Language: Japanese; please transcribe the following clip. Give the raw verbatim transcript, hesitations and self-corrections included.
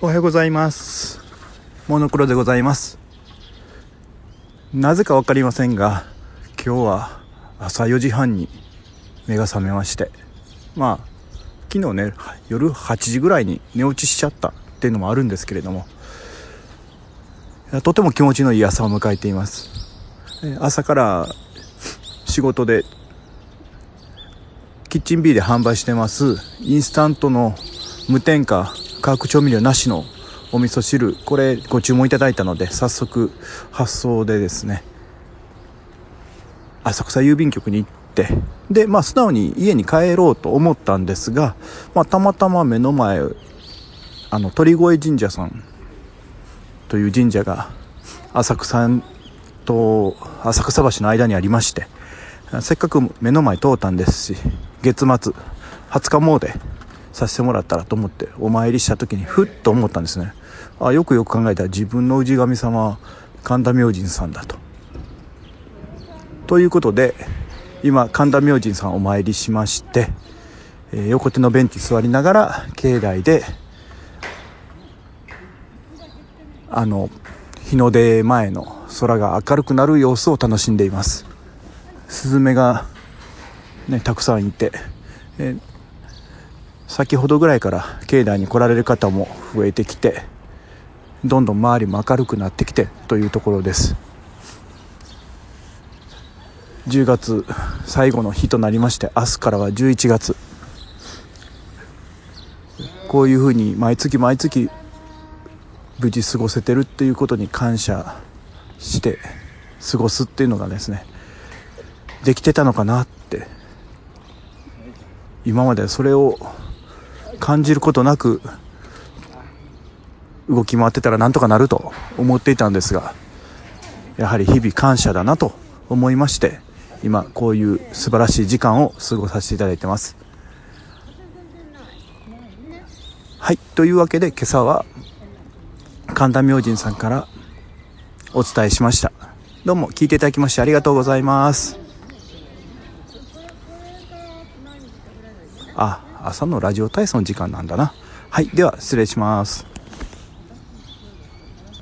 おはようございます。モノクロでございます。なぜかわかりませんが、今日は朝よじはんに目が覚めまして、まあ昨日ね、夜はちじぐらいに寝落ちしちゃったっていうのもあるんですけれども、とても気持ちのいい朝を迎えています。朝から仕事でキッチンビーで販売してますインスタントの無添加化学調味料なしのお味噌汁、これご注文いただいたので、早速発送でですね、浅草郵便局に行って、でまあ素直に家に帰ろうと思ったんですが、まあ、たまたま目の前あの鳥越神社さんという神社が浅草と浅草橋の間にありまして、せっかく目の前通ったんですし、月末はつか詣させてもらったらと思ってお参りした時にふっと思ったんですね。あ、よくよく考えたら自分の氏神様は神田明神さんだと。ということで今神田明神さんお参りしまして、え横手のベンチ座りながら境内であの日の出前の空が明るくなる様子を楽しんでいます。スズメが、ね、たくさんいて、え先ほどぐらいから境内に来られる方も増えてきて、どんどん周りも明るくなってきてというところです。じゅうがつ最後の日となりまして、明日からはじゅういちがつ、こういうふうに毎月毎月無事過ごせてるっていうことに感謝して過ごすっていうのがですね、できてたのかなって、今までそれを感じることなく動き回ってたらなんとかなると思っていたんですが、やはり日々感謝だなと思いまして、今こういう素晴らしい時間を過ごさせていただいてます。はい、というわけで今朝は神田明神さんからお伝えしました。どうも聞いていただきましてありがとうございます。あ、朝のラジオ体操の時間なんだな。はい、では失礼します。